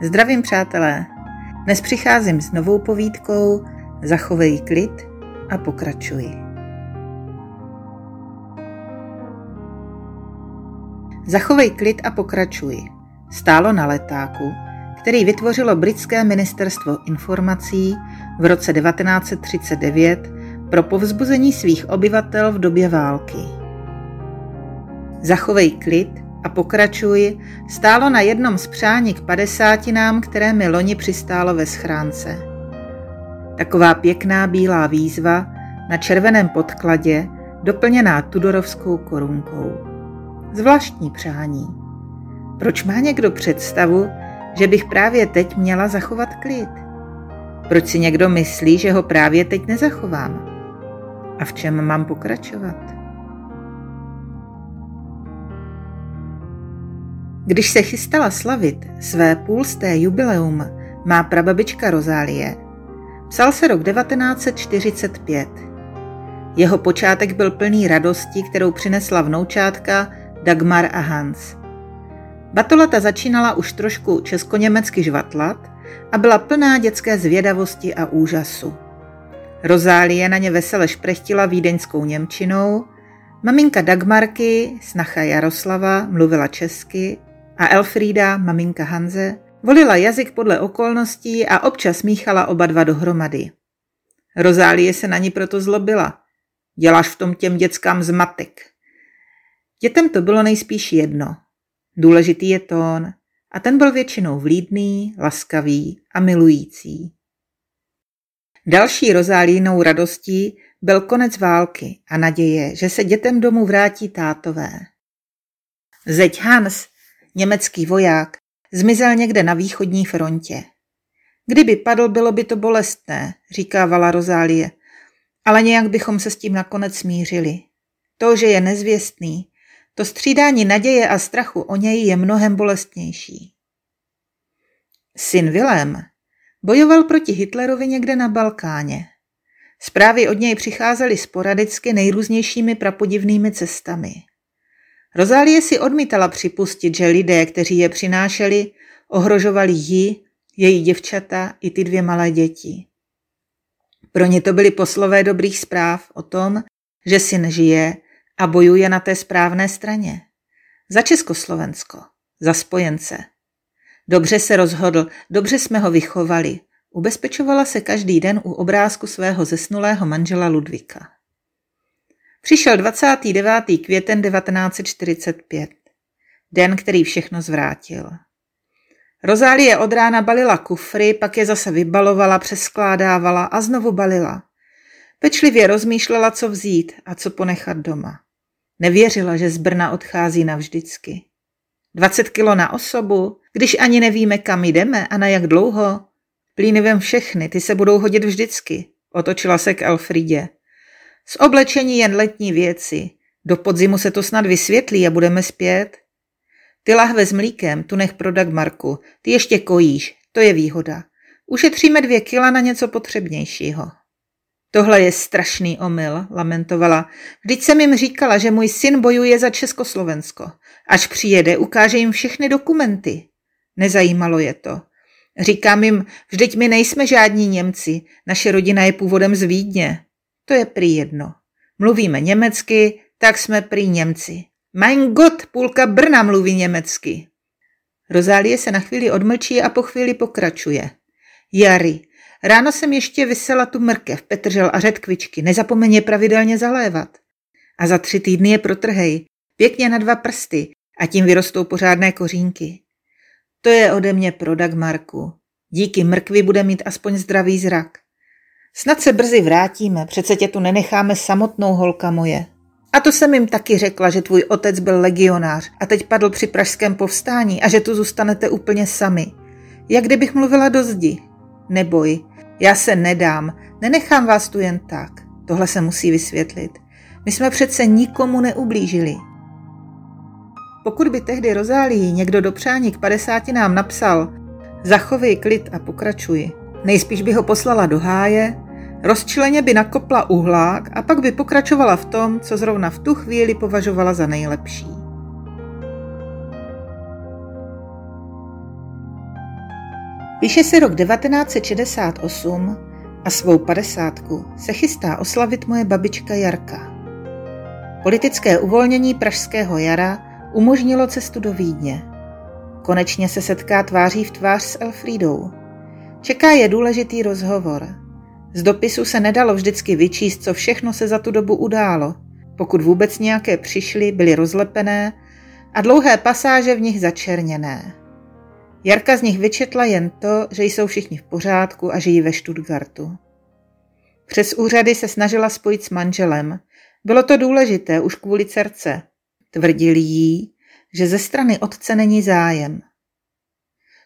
Zdravím, přátelé. Dnes přicházím s novou povídkou Zachovej klid a pokračuji. Zachovej klid a pokračuji stálo na letáku, který vytvořilo Britské ministerstvo informací v roce 1939 pro povzbuzení svých obyvatel v době války. Zachovej klid a pokračuj stálo na jednom z přání k 50tinám, které mi loni přistálo ve schránce. Taková pěkná bílá výzva na červeném podkladě, doplněná tudorovskou korunkou. Zvláštní přání. Proč má někdo představu, že bych právě teď měla zachovat klid? Proč si někdo myslí, že ho právě teď nezachovám? A v čem mám pokračovat? Když se chystala slavit své půlsté jubileum má prababička Rozálie, psal se rok 1945. Jeho počátek byl plný radosti, kterou přinesla vnoučátka Dagmar a Hans. Batolata začínala už trošku česko-německy žvatlat a byla plná dětské zvědavosti a úžasu. Rozálie na ně vesele šprechtila vídeňskou němčinou, maminka Dagmarky, snacha Jaroslava, mluvila česky a Elfrida, maminka Hanze, volila jazyk podle okolností a občas míchala oba dva dohromady. Rozálie se na ní proto zlobila. Děláš v tom těm dětskám zmatek. Dětem to bylo nejspíš jedno. Důležitý je tón a ten byl většinou vlídný, laskavý a milující. Další Rozálínou radostí byl konec války a naděje, že se dětem domů vrátí tátové. Zeď Hans, německý voják, zmizel někde na východní frontě. Kdyby padl, bylo by to bolestné, říkávala Rozálie, ale nějak bychom se s tím nakonec smířili. To, že je nezvěstný, to střídání naděje a strachu o něj je mnohem bolestnější. Syn Vilém bojoval proti Hitlerovi někde na Balkáně. Zprávy od něj přicházely sporadicky nejrůznějšími prapodivnými cestami. Rozálie si odmítala připustit, že lidé, kteří je přinášeli, ohrožovali ji, její děvčata i ty dvě malé děti. Pro ně to byly poslové dobrých zpráv o tom, že syn žije a bojuje na té správné straně. Za Československo, za spojence. Dobře se rozhodl, dobře jsme ho vychovali. Ubezpečovala se každý den u obrázku svého zesnulého manžela Ludvika. Přišel 29. květen 1945. Den, který všechno zvrátil. Rozálie od rána balila kufry, pak je zase vybalovala, přeskládávala a znovu balila. Pečlivě rozmýšlela, co vzít a co ponechat doma. Nevěřila, že z Brna odchází navždycky. 20 kilo na osobu, když ani nevíme, kam jdeme a na jak dlouho. Plíny vem všechny, ty se budou hodit vždycky, otočila se k Elfridě. Z oblečení jen letní věci, do podzimu se to snad vysvětlí a budeme zpět. Ty lahve s mlíkem, tu nech pro Dagmarku, ty ještě kojíš, to je výhoda. Ušetříme 2 kila na něco potřebnějšího. Tohle je strašný omyl, lamentovala. Vždyť jsem jim říkala, že můj syn bojuje za Československo. Až přijede, ukáže jim všechny dokumenty. Nezajímalo je to. Říkám jim, vždyť my nejsme žádní Němci, naše rodina je původem z Vídně. To je prý jedno. Mluvíme německy, tak jsme prý Němci. Mein Gott, půlka Brna mluví německy. Rozálie se na chvíli odmlčí a po chvíli pokračuje. Jary, ráno jsem ještě vysela tu mrkev, petržel a řetkvičky, nezapomeň je pravidelně zalévat. A za 3 týdny je protrhej, pěkně na 2 prsty a tím vyrostou pořádné kořínky. To je ode mě pro Dagmarku. Díky mrkvi bude mít aspoň zdravý zrak. Snad se brzy vrátíme, přece tě tu nenecháme samotnou, holka moje. A to jsem jim taky řekla, že tvůj otec byl legionář a teď padl při pražském povstání a že tu zůstanete úplně sami. Jak kdybych mluvila do zdi. Neboj, já se nedám, nenechám vás tu jen tak. Tohle se musí vysvětlit. My jsme přece nikomu neublížili. Pokud by tehdy Rozálii někdo do přání k 50tinám napsal Zachovej klid a pokračuj, nejspíš by ho poslala do háje, rozčileně by nakopla uhlák a pak by pokračovala v tom, co zrovna v tu chvíli považovala za nejlepší. Píše si rok 1968 a svou 50 se chystá oslavit moje babička Jarka. Politické uvolnění pražského jara umožnilo cestu do Vídně. Konečně se setká tváří v tvář s Elfridou. Čeká je důležitý rozhovor. Z dopisu se nedalo vždycky vyčíst, co všechno se za tu dobu událo. Pokud vůbec nějaké přišly, byly rozlepené a dlouhé pasáže v nich začerněné. Jarka z nich vyčetla jen to, že jsou všichni v pořádku a žijí ve Stuttgartu. Přes úřady se snažila spojit s manželem. Bylo to důležité už kvůli dcerce. Tvrdili jí, že ze strany otce není zájem.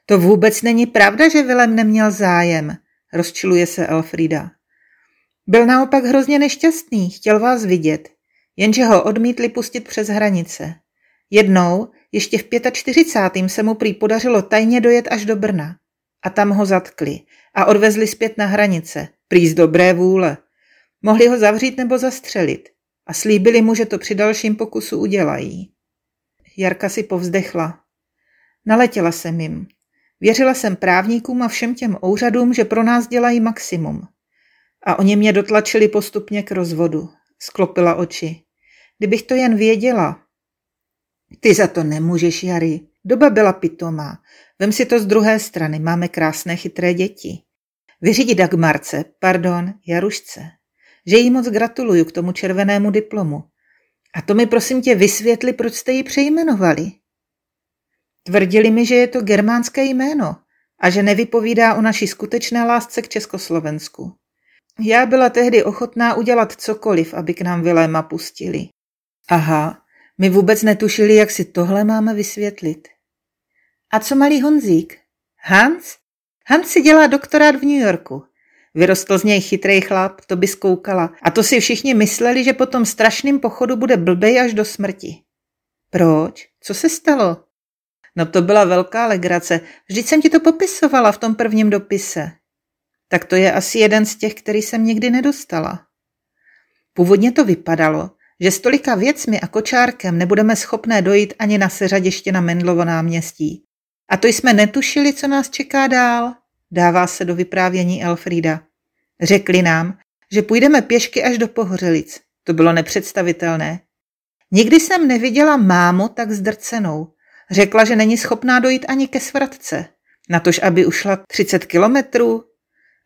To vůbec není pravda, že Vilém neměl zájem, rozčiluje se Elfrida. Byl naopak hrozně nešťastný, chtěl vás vidět, jenže ho odmítli pustit přes hranice. Jednou, ještě v 45. se mu prý podařilo tajně dojet až do Brna. A tam ho zatkli a odvezli zpět na hranice, prý z dobré vůle. Mohli ho zavřít nebo zastřelit a slíbili mu, že to při dalším pokusu udělají. Jarka si povzdechla. Naletěla jsem jim. Věřila jsem právníkům a všem těm úřadům, že pro nás dělají maximum. A oni mě dotlačili postupně k rozvodu. Sklopila oči. Kdybych to jen věděla. Ty za to nemůžeš, Jary. Doba byla pitomá. Vem si to z druhé strany. Máme krásné, chytré děti. Vyřídi Dagmarce, pardon, Jarušce, že jí moc gratuluju k tomu červenému diplomu. A to mi prosím tě vysvětli, proč jste ji přejmenovali. Tvrdili mi, že je to germánské jméno a že nevypovídá o naší skutečné lásce k Československu. Já byla tehdy ochotná udělat cokoliv, aby k nám Viléma pustili. Aha, my vůbec netušili, jak si tohle máme vysvětlit. A co malý Honzík? Hans? Hans si dělá doktorát v New Yorku. Vyrostl z něj chytrý chlap, to by skoukala. A to si všichni mysleli, že po tom strašným pochodu bude blbej až do smrti. Proč? Co se stalo? No to byla velká legrace. Vždyť jsem ti to popisovala v tom prvním dopise. Tak to je asi jeden z těch, který jsem nikdy nedostala. Původně to vypadalo, že s tolika věcmi a kočárkem nebudeme schopné dojít ani na seřadiště na Mendlovo náměstí. A to jsme netušili, co nás čeká dál, dává se do vyprávění Elfrida. Řekli nám, že půjdeme pěšky až do Pohořelic. To bylo nepředstavitelné. Nikdy jsem neviděla mámu tak zdrcenou. Řekla, že není schopná dojít ani ke svratce. Natož, aby ušla 30 kilometrů.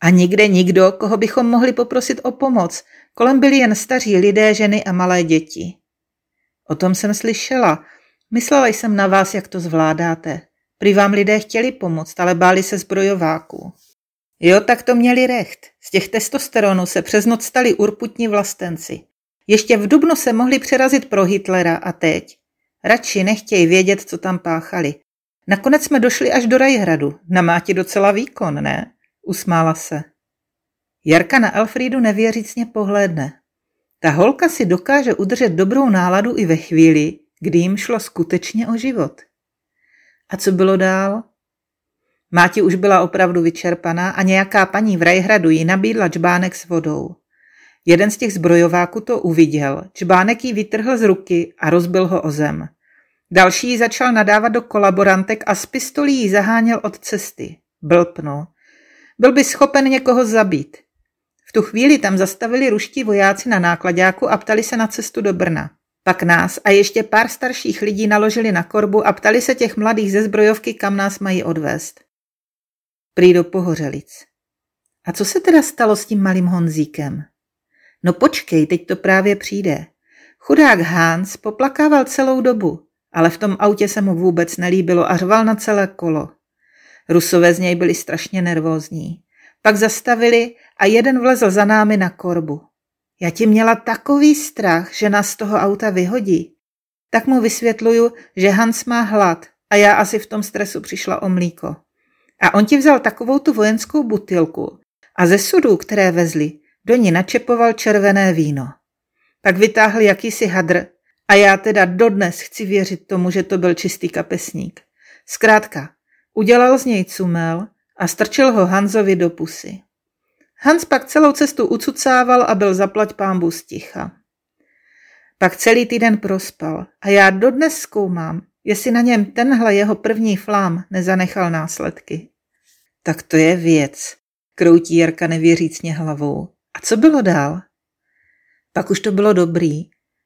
A nikde nikdo, koho bychom mohli poprosit o pomoc. Kolem byli jen staří lidé, ženy a malé děti. O tom jsem slyšela. Myslela jsem na vás, jak to zvládáte. Prý vám lidé chtěli pomoct, ale báli se zbrojováků. Jo, tak to měli recht. Z těch testosteronů se přes noc stali urputní vlastenci. Ještě v dubnu se mohli přerazit pro Hitlera a teď. Radši nechtějí vědět, co tam páchali. Nakonec jsme došli až do Rajhradu. Na máti docela výkon, ne? Usmála se. Jarka na Elfridu nevěřícně pohlédne. Ta holka si dokáže udržet dobrou náladu i ve chvíli, kdy jim šlo skutečně o život. A co bylo dál? Máti už byla opravdu vyčerpaná a nějaká paní v Rajhradu jí nabídla džbánek s vodou. Jeden z těch zbrojováků to uviděl, džbánek jí vytrhl z ruky a rozbil ho o zem. Další ji začal nadávat do kolaborantek a z pistolí ji zaháněl od cesty. Blbno. Byl by schopen někoho zabít. V tu chvíli tam zastavili ruští vojáci na náklaďáku a ptali se na cestu do Brna. Pak nás a ještě pár starších lidí naložili na korbu a ptali se těch mladých ze zbrojovky, kam nás mají odvést. Prý do Pohořelic. A co se teda stalo s tím malým Honzíkem? No počkej, teď to právě přijde. Chudák Hans poplakával celou dobu, ale v tom autě se mu vůbec nelíbilo a řval na celé kolo. Rusové z něj byli strašně nervózní. Pak zastavili a jeden vlezl za námi na korbu. Já ti měla takový strach, že nás z toho auta vyhodí. Tak mu vysvětluju, že Hans má hlad a já asi v tom stresu přišla o mlíko. A on ti vzal takovou tu vojenskou butilku a ze sudů, které vezli, do ní načepoval červené víno. Pak vytáhl jakýsi hadr a já teda dodnes chci věřit tomu, že to byl čistý kapesník. Zkrátka, udělal z něj cumel a strčil ho Hansovi do pusy. Hans pak celou cestu ucucával a byl zaplať pánbu sticha. Pak celý týden prospal a já dodnes zkoumám, jestli na něm tenhle jeho první flám nezanechal následky. Tak to je věc, kroutí Jarka nevěřícně hlavou. A co bylo dál? Pak už to bylo dobrý.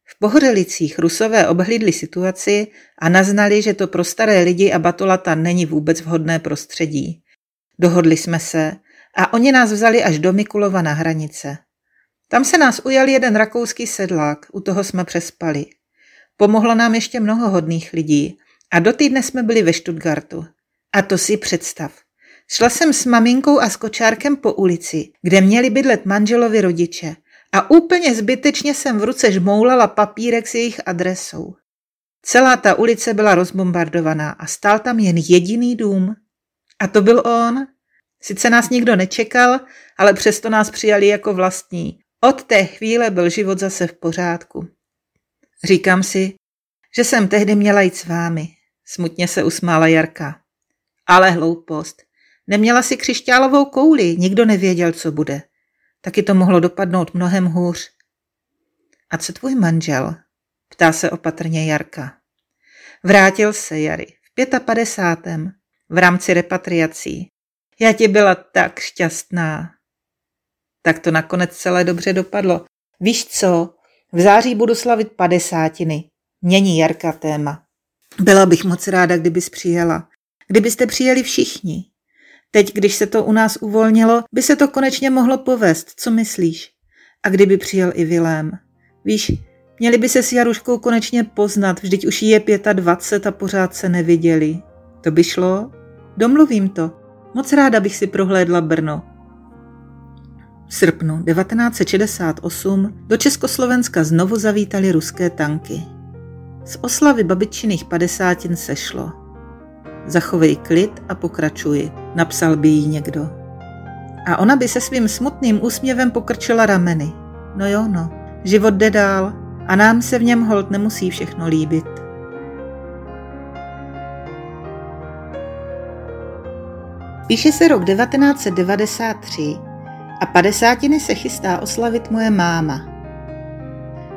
V Pohořelicích Rusové obhlídli situaci a naznali, že to pro staré lidi a batolata není vůbec vhodné prostředí. Dohodli jsme se a oni nás vzali až do Mikulova na hranice. Tam se nás ujal jeden rakouský sedlák, u toho jsme přespali. Pomohlo nám ještě mnoho hodných lidí a do týdne jsme byli ve Stuttgartu. A to si představ. Šla jsem s maminkou a s kočárkem po ulici, kde měli bydlet manželovi rodiče a úplně zbytečně jsem v ruce žmoulala papírek s jejich adresou. Celá ta ulice byla rozbombardovaná a stál tam jen jediný dům. A to byl on. Sice nás nikdo nečekal, ale přesto nás přijali jako vlastní. Od té chvíle byl život zase v pořádku. Říkám si, že jsem tehdy měla jít s vámi, smutně se usmála Jarka. Ale hloupost. Neměla si křišťálovou kouli, nikdo nevěděl, co bude. Taky to mohlo dopadnout mnohem hůř. A co tvůj manžel? Ptá se opatrně Jarka. Vrátil se, Jary, v 55. v rámci repatriací. Já ti byla tak šťastná. Tak to nakonec celé dobře dopadlo. Víš co, v září budu slavit 50. Mění Jarka téma. Byla bych moc ráda, kdybys přijela. Kdybyste přijeli všichni. Teď, když se to u nás uvolnilo, by se to konečně mohlo povést, co myslíš? A kdyby přijel i Vilém? Víš, měli by se s Jaruškou konečně poznat, vždyť už jí je 25 a pořád se neviděli. To by šlo? Domluvím to. Moc ráda bych si prohlédla Brno. V srpnu 1968 do Československa znovu zavítaly ruské tanky. Z oslavy babičiných 50 sešlo. Zachovej klid a pokračuj, napsal by jí někdo. A ona by se svým smutným úsměvem pokrčila rameny. No jo, no, život jde dál a nám se v něm holt nemusí všechno líbit. Píše se rok 1993 a 50 se chystá oslavit moje máma.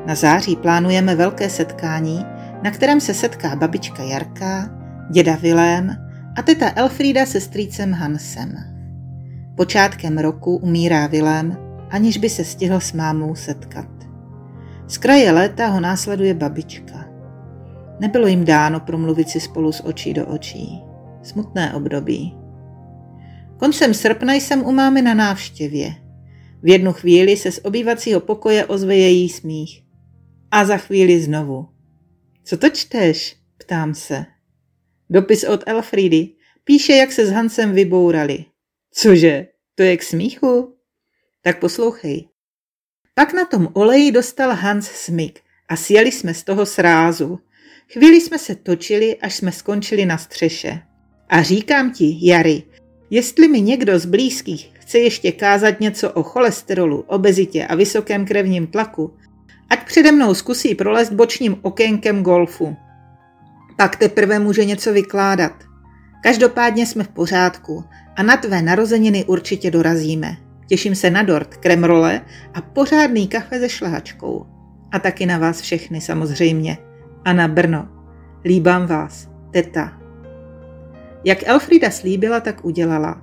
Na září plánujeme velké setkání, na kterém se setká babička Jarka, děda Vilém a teta Elfrida se strýcem Hansem. Počátkem roku umírá Vilém, aniž by se stihl s mámou setkat. Z kraje léta ho následuje babička. Nebylo jim dáno promluvit si spolu z očí do očí. Smutné období. Koncem srpna jsem u mámy na návštěvě. V jednu chvíli se z obývacího pokoje ozve její smích. A za chvíli znovu. Co to čteš? Ptám se. Dopis od Elfridy. Píše, jak se s Hansem vybourali. Cože? To je k smíchu? Tak poslouchej. Pak na tom oleji dostal Hans smyk a sjeli jsme z toho srázu. Chvíli jsme se točili, až jsme skončili na střeše. A říkám ti, Jary, jestli mi někdo z blízkých chce ještě kázat něco o cholesterolu, obezitě a vysokém krevním tlaku, ať přede mnou zkusí prolézt bočním okénkem golfu. Pak teprve může něco vykládat. Každopádně jsme v pořádku a na tvé narozeniny určitě dorazíme. Těším se na dort, kremrole a pořádný kafe se šláčkou. A taky na vás všechny samozřejmě. A na Brno. Líbám vás, teta. Jak Elfrida slíbila, tak udělala.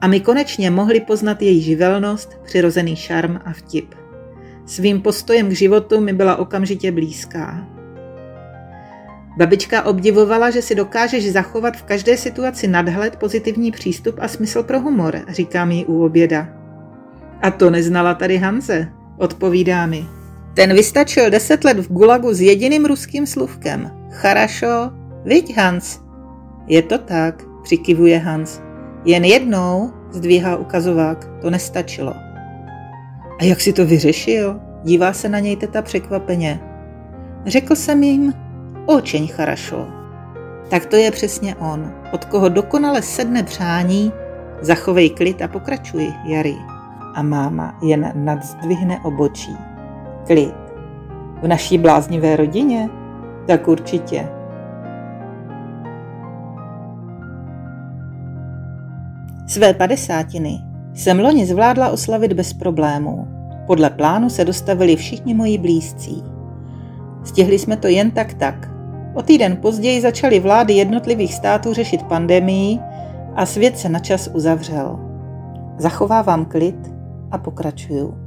A my konečně mohli poznat její živelnost, přirozený šarm a vtip. Svým postojem k životu mi byla okamžitě blízká. Babička obdivovala, že si dokážeš zachovat v každé situaci nadhled, pozitivní přístup a smysl pro humor, říká mi u oběda. A to neznala tady Hanze, odpovídá mi. Ten vystačil 10 let v gulagu s jediným ruským slůvkem. Charašo, viď Hans? Je to tak, přikivuje Hans. Jen jednou, zdvíhá ukazovák, to nestačilo. A jak si to vyřešil? Dívá se na něj teta překvapeně. Řekl jsem jim, očeň charašo. Tak to je přesně on, od koho dokonale sedne přání, zachovej klid a pokračuj, Jary. A máma jen nadzdvihne obočí. Klid. V naší bláznivé rodině? Tak určitě. Své 50 jsem loni zvládla oslavit bez problémů. Podle plánu se dostavili všichni moji blízcí. Stihli jsme to jen tak. O týden později začaly vlády jednotlivých států řešit pandemii a svět se načas uzavřel. Zachovávám klid a pokračuju.